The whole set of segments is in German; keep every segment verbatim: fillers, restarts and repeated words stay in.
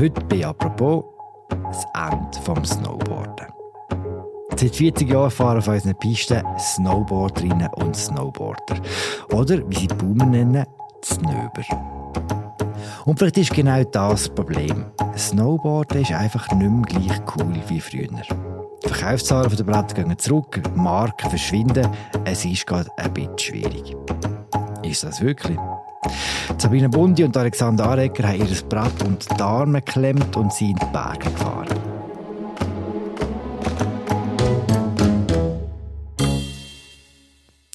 Heute bei «Apropos» das Ende des Snowboarden. Seit vierzig Jahren fahren auf unseren Pisten Snowboarderinnen und Snowboarder. Oder, wie sie die Boomer nennen, die Snöber. Und vielleicht ist genau das das Problem. Snowboarden ist einfach nicht mehr gleich cool wie früher. Die Verkaufszahlen der Bretter gehen zurück, die Marken verschwinden. Es ist gerade ein bisschen schwierig. Ist das wirklich? Sabine Bundi und Alexandra Aregger haben ihr Brett unter die Arme geklemmt und sie in die Berge gefahren.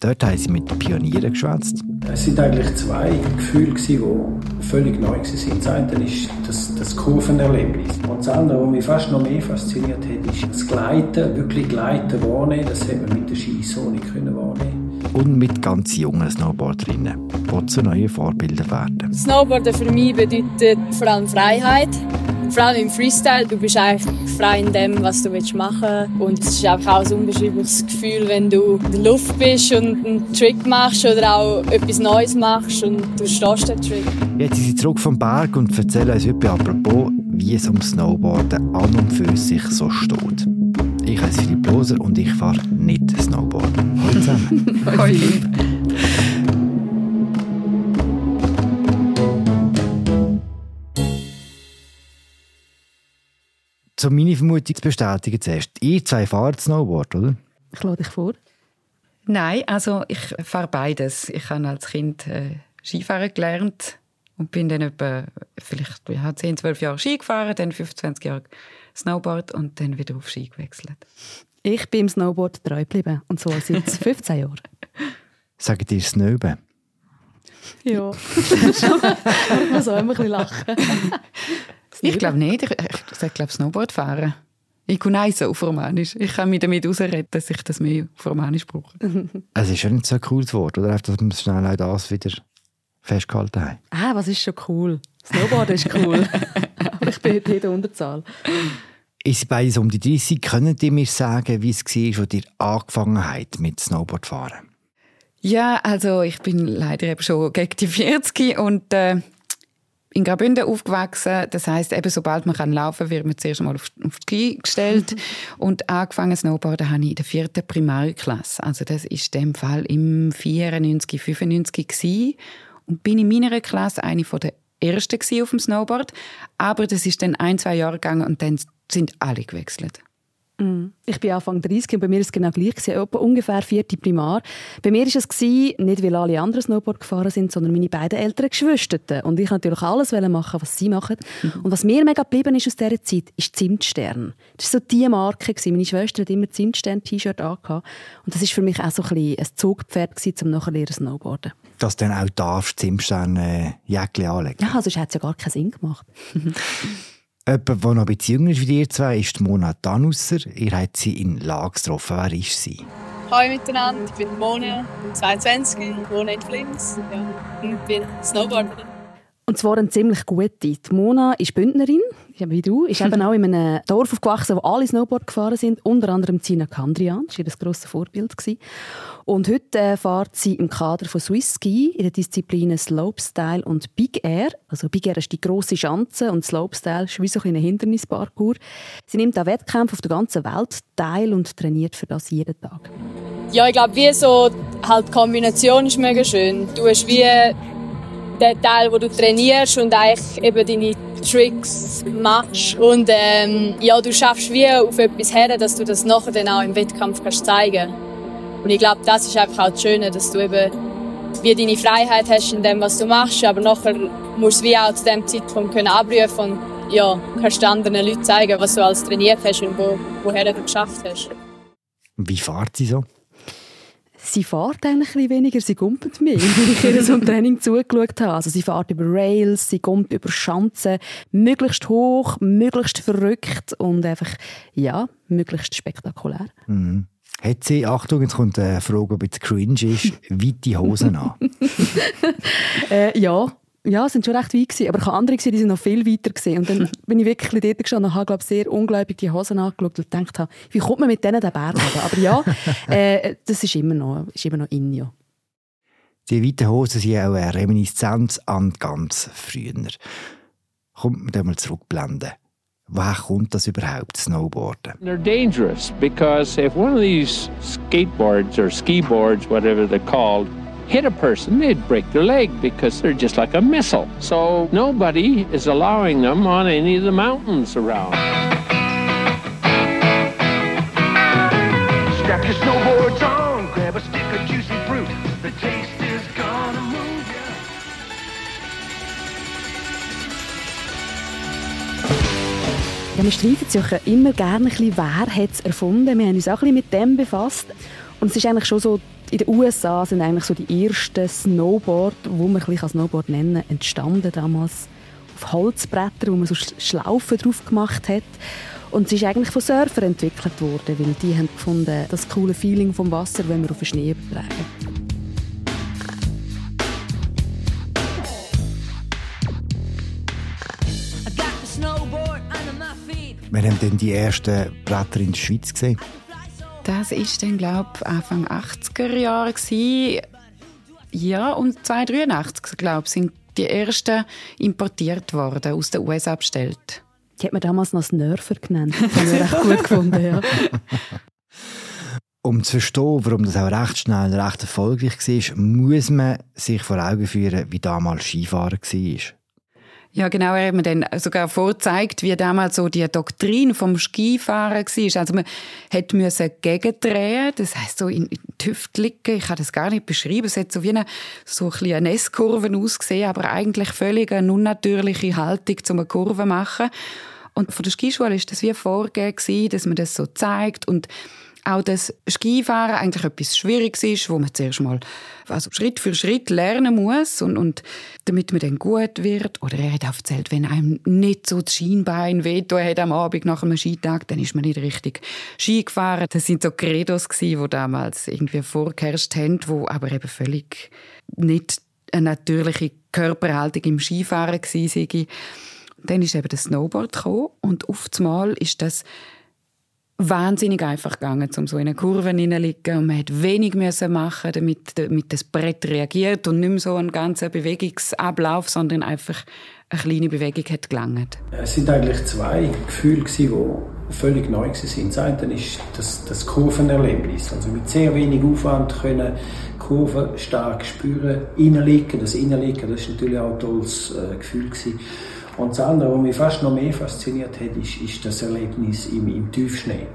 Dort haben sie mit Pionieren geschwätzt. Es waren eigentlich zwei Gefühle, die völlig neu waren. Das eine ist das, das Kurvenerlebnis. Und das andere, was mich fast noch mehr fasziniert hat, ist das Gleiten, wirklich Gleiten wahrnehmen. Das hätte man mit der Ski so nicht wahrnehmen können. Und mit ganz jungen Snowboarderinnen, die zu neuen Vorbildern werden. Snowboarden für mich bedeutet vor allem Freiheit. Vor allem im Freestyle, du bist eigentlich frei in dem, was du machen willst. Und es ist einfach auch ein unbeschreibliches Gefühl, wenn du in der Luft bist und einen Trick machst oder auch etwas Neues machst und du stehst den Trick. Jetzt sind sie zurück vom Berg und erzählen uns heute apropos, wie es um Snowboarden an und für sich so steht. Ich heiße Philipp Loser und ich fahre nicht Snowboard. Hallo zusammen. Hallo Philipp. So meine Vermutung zu bestätigen zuerst. Ihr zwei fahrt Snowboard, oder? Ich lade dich vor. Nein, also ich fahre beides. Ich habe als Kind äh, Skifahren gelernt und bin dann etwa vielleicht ja, zehn, zwölf Jahre Ski gefahren, dann fünfundzwanzig Jahre Snowboard und dann wieder auf Ski gewechselt. Ich bin im Snowboard treu geblieben und so seit fünfzehn Jahren. Sagt ihr Snöben? Ja, ich muss auch immer ein bisschen lachen. Ich glaube nicht, ich, ich sage glaube Snowboard fahren. Ich kann nicht so auf Romanisch. Ich kann mich damit herausreden, dass ich das mehr auf Romanisch brauche. Es ist ja nicht so ein cooles Wort, oder? Dass man schnell auch das wieder festgehalten hat. Ah, was ist schon cool? Snowboarden ist cool. Aber ich bin heute in der Unterzahl. Ihr seid beide um die dreißig. Könnt ihr mir sagen, wie es war, als ihr angefangen habt mit Snowboardfahren? Ja, also ich bin leider eben schon gegen die vierzig und äh, in Graubünden aufgewachsen. Das heisst, eben, sobald man laufen kann, wird man zuerst mal auf, auf die Ski gestellt. Und angefangen Snowboarden habe ich in der vierten Primarklasse. Also das war in dem Fall im vierundneunzig, fünfundneunzig gewesen. Und bin in meiner Klasse eine von der erste auf dem Snowboard, aber das ist dann ein, zwei Jahre gegangen und dann sind alle gewechselt. Mm. Ich bin Anfang dreißig und bei mir war es genau gleich, ungefähr vierte Primar. Bei mir war es nicht, weil alle anderen Snowboard gefahren sind, sondern meine beiden älteren Geschwister. Und ich wollte natürlich alles machen, was sie machen. Mhm. Und was mir mega geblieben ist aus dieser Zeit, ist Zimtstern. Das war so die Marke. Meine Schwester hat immer Zimtstern-T-Shirt angehabt. Und das war für mich auch so ein, ein Zugpferd, um nachher zu Snowboarden. Dass du dann auch darfst, Zimtstern-Jäckchen anlegen. Ja, sonst hat es ja gar keinen Sinn gemacht. Jemand, der noch ein bisschen jünger ist wie ihr zwei, ist Mona Danuser. Ihr habt sie in Lags getroffen. Wer ist sie? Hallo miteinander, ich bin Mona, zweiundzwanzig, ich wohne in Flims. Ja. Und bin Snowboarderin. Und zwar eine ziemlich gute. Die Mona ist Bündnerin, wie du, ist eben auch in einem Dorf aufgewachsen, wo alle Snowboard gefahren sind, unter anderem Zina Kandrian, das war ihr grosses Vorbild. Und heute äh, fährt sie im Kader von Swiss Ski in den Disziplinen Slopestyle und Big Air. Also Big Air ist die grosse Schanze und Slopestyle ist wie so ein Hindernisparcours. Sie nimmt an Wettkämpfen auf der ganzen Welt teil und trainiert für das jeden Tag. Ja, ich glaube, wie so halt die Kombination ist mega schön. Du hast wie der Teil, wo du trainierst und eigentlich eben deine Tricks machst. Und ähm, ja, du schaffst wie auf etwas her, dass du das nachher dann auch im Wettkampf kannst zeigen kannst. Und ich glaube, das ist einfach auch das Schöne, dass du eben wie deine Freiheit hast in dem, was du machst, aber nachher musst du wie auch zu diesem Zeitpunkt können abrufen und ja, kannst anderen Leuten zeigen, was du alles trainiert hast und wo, woher du geschafft hast. Wie fährt sie so? Sie fährt eigentlich ein bisschen weniger, sie gumpelt mehr, weil ich ihr so im Training zugeschaut habe. Also sie fährt über Rails, sie gumpelt über Schanzen, möglichst hoch, möglichst verrückt und einfach, ja, möglichst spektakulär. Mhm. Hat sie, Achtung, jetzt kommt eine Frage, ob es cringe ist, weite Hosen an? äh, ja. Ja, es waren schon recht weit gewesen, aber ich habe andere gesehen, die sind noch viel weiter gesehen. Und dann bin ich wirklich dort gestanden und habe, glaube ich, sehr ungläubig die Hosen angeschaut und gedacht habe, wie kommt man mit denen den Bären runter? Aber ja, äh, das ist immer noch, ist immer noch in, ja. Die weiten Hosen sind auch eine Reminiszenz an ganz früher. Kommt man da mal zurückblenden. Woher kommt das überhaupt, Snowboarden? They're dangerous because if one of these skateboards or skiboards, whatever they're called, hit a person, they'd break their leg because they're just like a missile. So nobody is allowing them on any of the mountains around. Strap your snowboards on, grab a stick of juicy fruit. The taste is gonna move ya. Ja, wir streiten sich ja immer gerne ein bisschen, wer hat es erfunden. Wir haben uns auch ein bisschen mit dem befasst. Und es ist eigentlich schon so, in den U S A sind eigentlich so die ersten Snowboard, die man ein bisschen Snowboard nennen kann, entstanden damals auf Holzbrettern, wo man so Schlaufen drauf gemacht hat. Und es ist eigentlich von Surfern entwickelt worden, weil die haben gefunden, das coole Feeling vom Wasser, wenn wir auf den Schnee übertragen. Wir haben dann die ersten Bretter in der Schweiz gesehen. Das war dann, glaube ich, Anfang achtziger Jahre. Ja, und neunzehnhundertdreiundachtzig, glaube ich, sind die ersten importiert worden, aus den U S A bestellt. Die hat man damals noch Snurfer genannt. Das haben wir recht gut gefunden, ja. Um zu verstehen, warum das auch recht schnell und recht erfolgreich war, muss man sich vor Augen führen, wie damals Skifahren war. Ja, genau. Er hat mir dann sogar vorgezeigt, wie damals so die Doktrin vom Skifahren war. Also man musste gegendrehen. Das heisst, so in, in die Hüfte liegen. Ich kann das gar nicht beschreiben. Es hat so wie eine, so ein eine S-Kurve ausgesehen, aber eigentlich völlig eine unnatürliche Haltung, um eine Kurve zu machen. Und von der Skischule war das wie ein Vorgehen, dass man das so zeigt. Und auch das Skifahren eigentlich etwas Schwieriges ist, wo man zuerst mal also Schritt für Schritt lernen muss und, und damit man dann gut wird. Oder er hat auch erzählt, wenn einem nicht so das Schienbein wehgetan hat am Abend nach einem Skitag, dann ist man nicht richtig Ski gefahren. Das sind so Credos gsi, die damals irgendwie vorgeherrscht haben, die aber eben völlig nicht eine natürliche Körperhaltung im Skifahren waren. Dann ist eben das Snowboard gekommen und auf einmal ist das wahnsinnig einfach gegangen, um so in eine Kurve hineinzulegen. Und man musste wenig machen, damit, damit das Brett reagiert und nicht mehr so einen ganzen Bewegungsablauf, sondern einfach eine kleine Bewegung hat gelangt. Es waren eigentlich zwei Gefühle, die völlig neu waren. Das eine ist das, das Kurvenerlebnis. Also mit sehr wenig Aufwand können Kurven stark spüren, hineinlegen. Das Hineinlegen, das war natürlich auch ein tolles Gefühl. Und das andere, was mich fast noch mehr fasziniert hat, ist, ist das Erlebnis im, im Tiefschnee.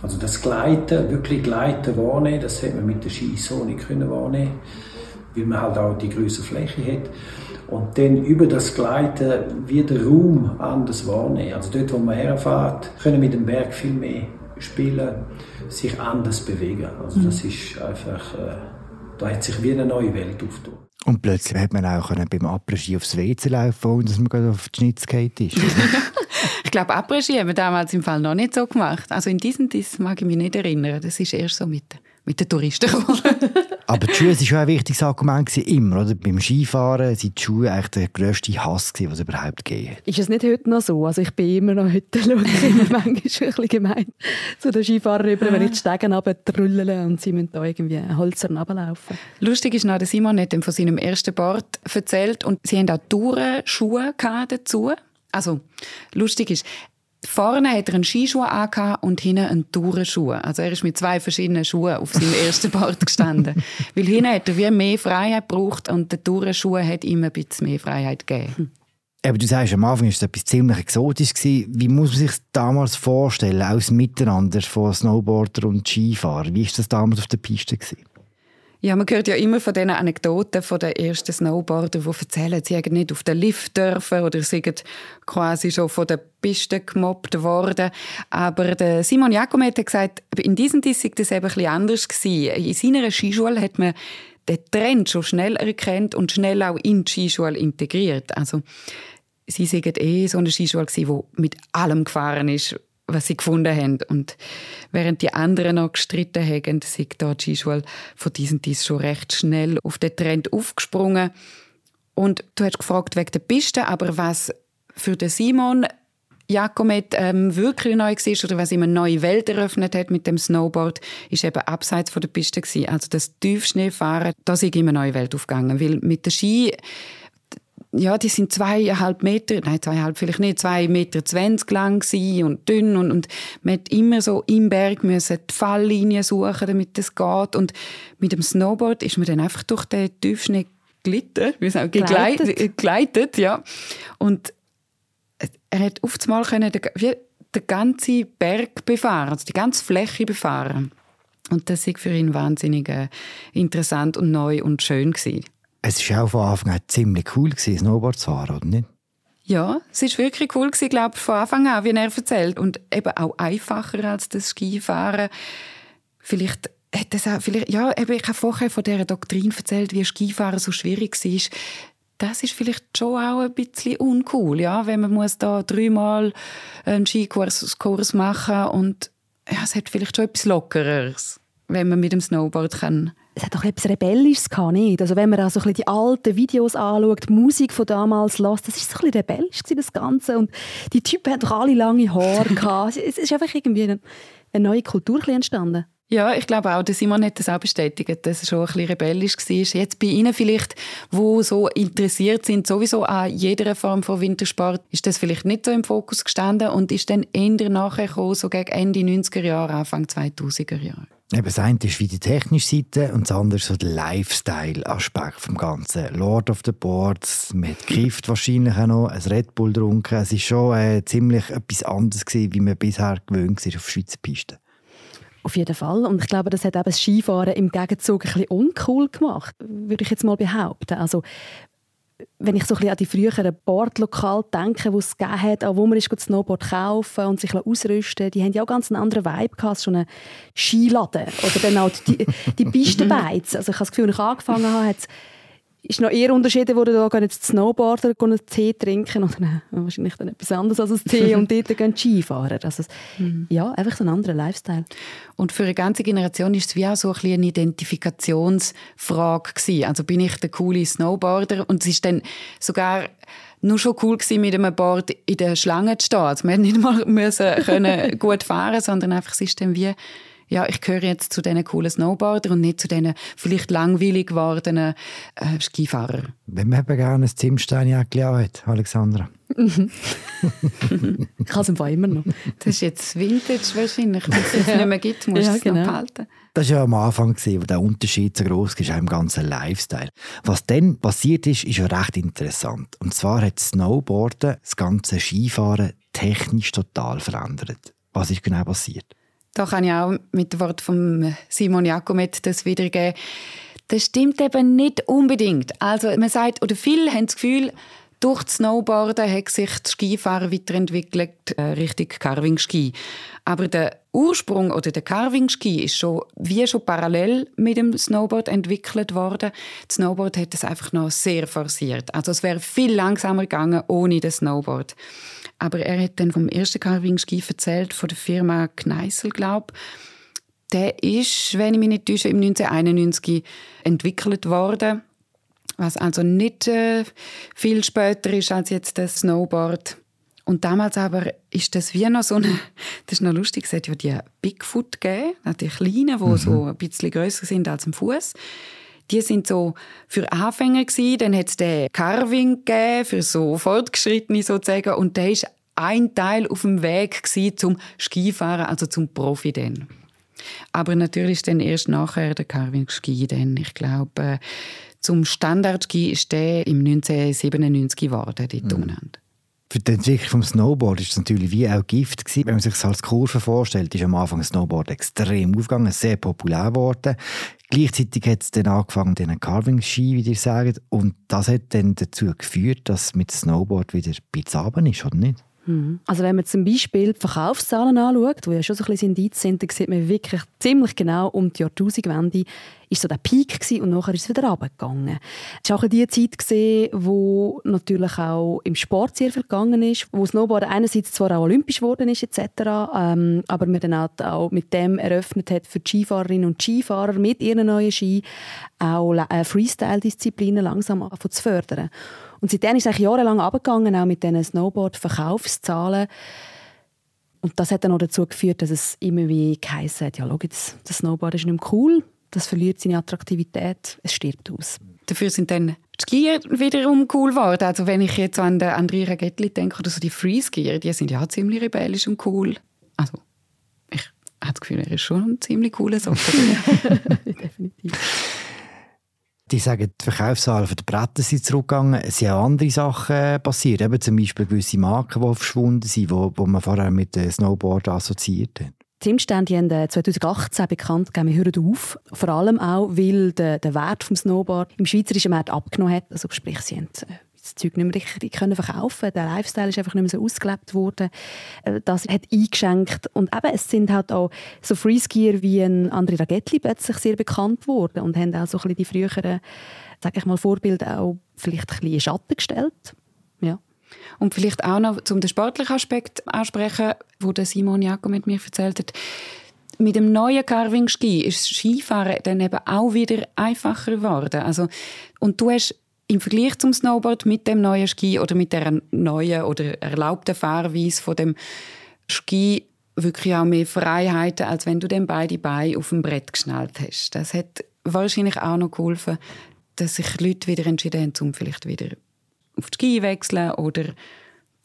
Also das Gleiten, wirklich Gleiten wahrnehmen, das hätte man mit der Ski so nicht können wahrnehmen, weil man halt auch die größere Fläche hat. Und dann über das Gleiten wie der Raum anders wahrnehmen. Also dort, wo man herfährt, können mit dem Berg viel mehr spielen, sich anders bewegen. Also das ist einfach, äh, da hat sich wie eine neue Welt aufgetan. Und plötzlich hat man auch beim Après-Ski aufs W C laufen, ohne dass man gerade auf die Schnitzkate ist. Ich glaube, Après-Ski haben wir damals im Fall noch nicht so gemacht. Also in diesem Diss mag ich mich nicht erinnern. Das ist erst so mit, mit den Touristen gekommen. Aber die Schuhe war schon ein wichtiges Argument immer, oder? Beim Skifahren waren die Schuhe eigentlich der grösste Hass, den es überhaupt gegeben hat. Ist es nicht heute noch so? Also ich bin immer noch heute, schaue ich immer manchmal ein bisschen gemein zu den Skifahrern über, wenn ich die Stegen runtertrüllen und sie müssen da irgendwie Holzern runterlaufen. Lustig ist noch, dass Simon hat von seinem ersten Board erzählt und sie hatten auch Tourenschuhe dazu. Also lustig ist, vorne hat er einen Skischuh an und hinten einen Tourenschuh. Also er ist mit zwei verschiedenen Schuhen auf seinem ersten Board gestanden. Weil hinten hat er wie mehr Freiheit gebraucht und der Tourenschuh hat ihm ein bisschen mehr Freiheit gegeben. Aber du sagst, am Anfang war es etwas ziemlich exotisch. Wie muss man sich das damals vorstellen, auch das Miteinander von Snowboarder und Skifahrer? Wie war das damals auf der Piste? Ja, man hört ja immer von diesen Anekdoten von den ersten Snowboarder, die erzählen, sie hätten nicht auf den Lift dürfen oder sie sind quasi schon von der Piste gemobbt worden. Aber der Simon Jakomet hat gesagt, in diesem Diss war das eben etwas anders gewesen. In seiner Skischule hat man den Trend schon schnell erkannt und schnell auch in die Skischule integriert. Also sie waren eh so eine Skischule, die mit allem gefahren ist, was sie gefunden haben. Und während die anderen noch gestritten haben, sind da die Skischule von diesen Dies schon recht schnell auf den Trend aufgesprungen. Und du hast gefragt wegen der Piste, aber was für den Simon Jakomet ähm, wirklich neu war oder was ihm eine neue Welt eröffnet hat mit dem Snowboard, ist eben abseits von der Piste gewesen. Also das Tiefschneefahren, da ist ihm eine neue Welt aufgegangen. Weil mit der Ski ja, die sind zweieinhalb Meter, nein, zweieinhalb vielleicht nicht, zwei Meter zwanzig lang gewesen und dünn und, und man hat immer so im Berg müssen die Falllinie suchen, damit es geht, und mit dem Snowboard ist man dann einfach durch den Tiefschnee gelitten, wir sind auch gegleitet, gegleitet, ja, und er hat auf einmal können den, den ganzen Berg befahren, also die ganze Fläche befahren, und das war für ihn wahnsinnig äh, interessant und neu und schön gewesen. Es war auch von Anfang an ziemlich cool, Snowboard zu fahren, oder nicht? Ja, es war wirklich cool, glaube ich, von Anfang an, wie er erzählt. Und eben auch einfacher als das Skifahren. Vielleicht hat das auch, vielleicht, ja, ich habe vorher von dieser Doktrin erzählt, wie Skifahren so schwierig war. Das ist vielleicht schon auch ein bisschen uncool, ja? Wenn man muss da dreimal einen Skikurs Kurs machen muss. Und ja, es hat vielleicht schon etwas Lockereres, wenn man mit dem Snowboard kann. Es hat auch etwas Rebellisches gehabt, nicht? Also wenn man also die alten Videos anschaut, die Musik von damals hört, das war so ein bisschen rebellisch, das Ganze. Und die Typen hatten doch alle lange Haare gehabt. Es ist einfach irgendwie eine, eine neue Kultur entstanden. Ja, ich glaube auch, Simon hat das auch bestätigt, dass es schon ein bisschen rebellisch war. Jetzt bei Ihnen vielleicht, die so interessiert sind, sowieso an jeder Form von Wintersport, ist das vielleicht nicht so im Fokus gestanden und ist dann eher nachher gekommen, so gegen Ende neunziger Jahre, Anfang zweitausender Jahre. Eben, das eine ist wie die technische Seite und das andere so der Lifestyle-Aspekt vom Ganzen. Lord of the Boards, man hat gekifft wahrscheinlich auch noch, ein Red Bull getrunken. Es war schon äh, ziemlich etwas anderes gewesen, wie man bisher gewöhnt war auf Schweizer Pisten. Auf jeden Fall. Und ich glaube, das hat eben das Skifahren im Gegenzug ein bisschen uncool gemacht, würde ich jetzt mal behaupten. Also, wenn ich so ein bisschen an die früheren Boardlokale denke, die es gegeben hat, wo man das Snowboard kaufen und sich ausrüsten, die haben ja auch ganz einen anderen Vibe gehabt, schon einen Skiladen oder dann auch die, die Pistenbeiz. Also ich habe das Gefühl, als ich angefangen habe, hat es ist noch eher Unterschiede, wo da gehen jetzt Snowboarder gehen einen Tee trinken oder nein, wahrscheinlich dann etwas anderes als einen Tee und dort gehen Skifahrer. Also mhm. ja, einfach so ein anderer Lifestyle. Und für eine ganze Generation ist es wie auch so ein eine Identifikationsfrage gewesen. Also bin ich der coole Snowboarder? Und es ist dann sogar nur schon cool gewesen, mit einem Board in der Schlange zu stehen. Also wir hätten nicht mal müssen können gut fahren, sondern einfach es ist dann wie ja, ich gehöre jetzt zu diesen coolen Snowboardern und nicht zu diesen vielleicht langweilig gewordenen äh, Skifahrern. Wenn man eben gerne ein Zimtsteinjäckchen anhat, Alexandra. Ich kann es im Fall immer noch. Das ist jetzt Vintage wahrscheinlich, dass es nicht mehr gibt, musst du ja, es genau. noch behalten. Das war ja am Anfang, wo der Unterschied so gross war, auch im ganzen Lifestyle. Was dann passiert ist, ist ja recht interessant. Und zwar hat Snowboarden das ganze Skifahren technisch total verändert. Was ist genau passiert? Da kann ich auch mit dem Wort von Simon Jakomet das wiedergeben. Das stimmt eben nicht unbedingt. Also man sagt, oder viele haben das Gefühl, durch das Snowboarden hat sich das Skifahren weiterentwickelt, äh, Richtung Carving-Ski. Aber der Ursprung oder der Carving-Ski ist schon, wie schon parallel mit dem Snowboard entwickelt worden. Das Snowboard hat es einfach noch sehr forciert. Also es wäre viel langsamer gegangen ohne das Snowboard. Aber er hat dann vom ersten Carving-Ski erzählt, von der Firma Kneissl, glaube ich. Der ist, wenn ich mich nicht täusche, im neunzehnhunderteinundneunzig entwickelt worden. Was also nicht äh, viel später ist als jetzt das Snowboard. Und damals aber ist das wie noch so eine, das ist noch lustig, es hat ja die Bigfoot gegeben, die kleinen, die mhm. so ein bisschen grösser sind als im Fuß. Die sind so für Anfänger gewesen. Dann hat es den Carving gegeben, für so Fortgeschrittene sozusagen. Und der war ein Teil auf dem Weg gewesen zum Skifahren, also zum Profi dann. Aber natürlich ist dann erst nachher der Carving-Ski dann, ich glaube, äh, zum Standard-Ski ist der im neunzehnhundertsiebenundneunzig geworden, dort mhm. umeinander. Für die Entwicklung des Snowboard war es natürlich wie auch Gift gewesen. Wenn man sich das als Kurve vorstellt, ist am Anfang Snowboard extrem aufgegangen, sehr populär geworden. Gleichzeitig hat es dann angefangen, den Carving-Ski, wie ihr sagt. Und das hat dann dazu geführt, dass mit Snowboard wieder ein bisschen runter ist, oder nicht? Also wenn man zum Beispiel die Verkaufszahlen anschaut, die ja schon so ein bisschen Indiz sind, dann sieht man wirklich ziemlich genau um die Jahrtausendwende ist so der Peak gewesen und nachher ist es wieder runtergegangen. Es war auch die Zeit gewesen, wo natürlich auch im Sport sehr viel gegangen ist, wo Snowboard einerseits zwar auch olympisch geworden ist et cetera, ähm, aber man dann auch mit dem eröffnet hat für die Skifahrerinnen und Skifahrer mit ihren neuen Ski auch äh, Freestyle-Disziplinen langsam zu fördern. Und seitdem ist es jahrelang runtergegangen, auch mit diesen Snowboard-Verkaufszahlen. Und das hat dann auch dazu geführt, dass es immer wie geheißen hat, ja, schau, das Snowboard ist nicht mehr cool. das verliert seine Attraktivität, es stirbt aus. Dafür sind dann die Skier wiederum cool geworden. Also wenn ich jetzt an den André Ragettli denke, oder so die Freeskier, die sind ja ziemlich rebellisch und cool. Also ich habe das Gefühl, er ist schon ein ziemlich cooler Softer. Definitiv. Die sagen, die Verkaufszahlen der Bretter sind zurückgegangen. Es sind auch andere Sachen passiert. Eben zum Beispiel gewisse Marken, die verschwunden sind, die man vorher mit Snowboard assoziiert hat. Zimtstern haben zwanzig achtzehn bekannt gegeben, wir hören auf. Vor allem auch, weil der, der Wert des Snowboard im schweizerischen Markt abgenommen hat. Also sprich, sie haben das Zeug nicht mehr richtig verkaufen. Der Lifestyle ist einfach nicht mehr so ausgelebt worden. Das hat eingeschenkt. Und eben, es sind halt auch so Freeskier wie ein André Ragettli plötzlich sehr bekannt geworden und haben auch so ein bisschen die früheren, sage ich mal, Vorbilder auch vielleicht ein bisschen in Schatten gestellt. Ja. Und vielleicht auch noch zum den sportlichen Aspekt ansprechen, wo der Simon Jakomet mir erzählt hat. Mit dem neuen Carving-Ski ist das Skifahren dann eben auch wieder einfacher geworden. Also, und du hast im Vergleich zum Snowboard mit dem neuen Ski oder mit der neuen oder erlaubten Fahrweise von dem Ski wirklich auch mehr Freiheiten, als wenn du dann beide Beine auf dem Brett geschnallt hast. Das hat wahrscheinlich auch noch geholfen, dass sich Leute wieder entschieden haben, um vielleicht wieder auf die Ski wechseln oder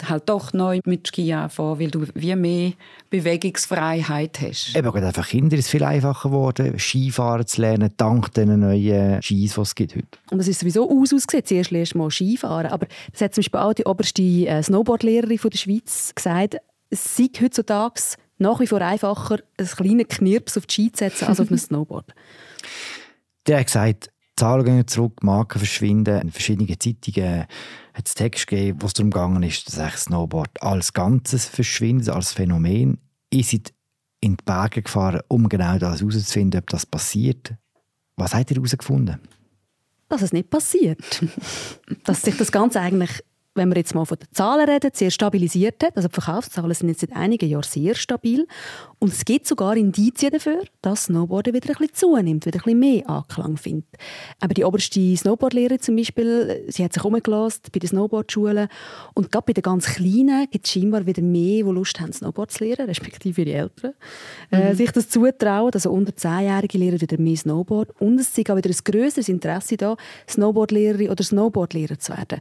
halt doch neu mit Ski anfangen, weil du wie mehr Bewegungsfreiheit hast. Eben, gerade für Kinder ist es viel einfacher geworden, Skifahren zu lernen, dank den neuen Skis, die es gibt heute. Und es ist sowieso aus ausgesehen, zuerst lernst du mal Skifahren. Aber das hat zum Beispiel auch die oberste Snowboardlehrerin der Schweiz gesagt, es sei heutzutage nach wie vor einfacher, einen kleinen Knirps auf die Ski zu setzen, als auf ein Snowboard. Der hat gesagt, die Zahlen gehen zurück, Marken verschwinden. In verschiedenen Zeitungen hat es Text gegeben, wo es darum gegangen ist, dass das Snowboard als Ganzes verschwindet, als Phänomen. Ihr seid in die Berge gefahren, um genau das herauszufinden, ob das passiert. Was habt ihr herausgefunden? Dass es nicht passiert. Dass sich das Ganze eigentlich, wenn wir jetzt mal von den Zahlen reden, sehr stabilisiert hat. Also die Verkaufszahlen sind jetzt seit einigen Jahren sehr stabil. Und es gibt sogar Indizien dafür, dass Snowboarden wieder ein bisschen zunimmt, wieder ein bisschen mehr Anklang findet. Aber die oberste Snowboardlehrerin zum Beispiel, sie hat sich umgelassen bei den Snowboardschulen. Und gerade bei den ganz Kleinen gibt es scheinbar wieder mehr, die Lust haben, Snowboard zu lernen, respektive ihre Eltern. Mhm. Äh, sich das zutrauen, also unter zehnjährige Lehrer wieder mehr Snowboard. Und es ist auch wieder ein grösseres Interesse da, Snowboardlehrerin oder Snowboardlehrer zu werden.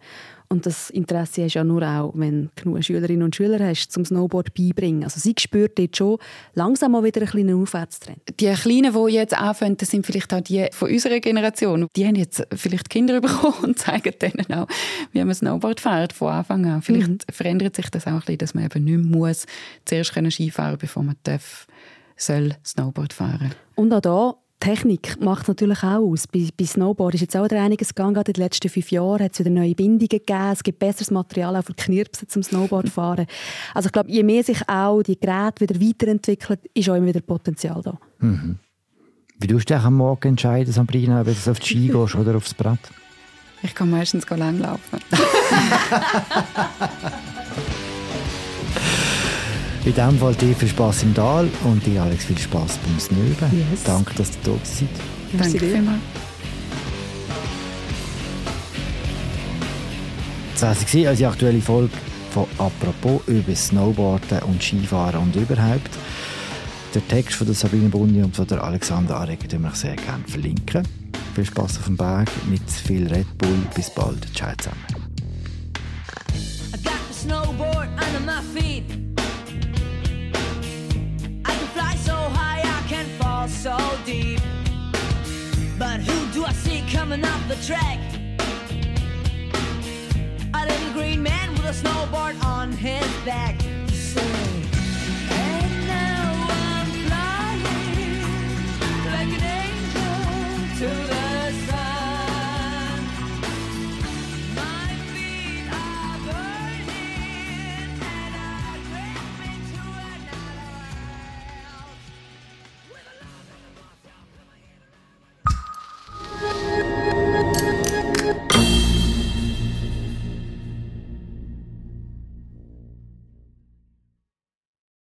Und das Interesse hast du ja nur auch, wenn du genug Schülerinnen und Schüler hast, zum Snowboard beibringen. Also sie spürt dort schon langsam mal wieder einen kleinen Aufwärtstrend. Die Kleinen, die jetzt anfangen, das sind vielleicht auch die von unserer Generation. Die haben jetzt vielleicht Kinder bekommen und zeigen denen auch, wie man Snowboard fährt von Anfang an. Vielleicht mhm. verändert sich das auch ein bisschen, dass man eben nicht muss zuerst Ski fahren, bevor man darf, soll Snowboard fahren. Und auch da Technik macht natürlich auch aus. Bei, bei Snowboard ist jetzt auch wieder einiges gegangen. In den letzten fünf Jahren hat es wieder neue Bindungen gegeben. Es gibt besseres Material auch für Knirpsen zum Snowboardfahren. Also ich glaube, je mehr sich auch die Geräte wieder weiterentwickeln, ist auch immer wieder Potenzial da. Mhm. Wie tust du dich am Morgen entscheiden, Sabrina, ob du auf die Ski gehst oder aufs Brett? Ich kann meistens langlaufen. In diesem Fall dir viel Spass im Tal und dir, Alex, viel Spass beim Snöben. Yes. Danke, dass ihr da seid. Danke vielmals. Das war unsere aktuelle Folge von «Apropos» über Snowboarden und Skifahren und überhaupt. Der Text von der Sabine Bundi und von der Alexandra Aregger den wir sehr gerne verlinken. Viel Spass auf dem Berg mit viel Red Bull. Bis bald. Ciao zusammen. I got the snowboard under my feet. So deep, but who do I see coming up the track? A little green man with a snowboard on his back.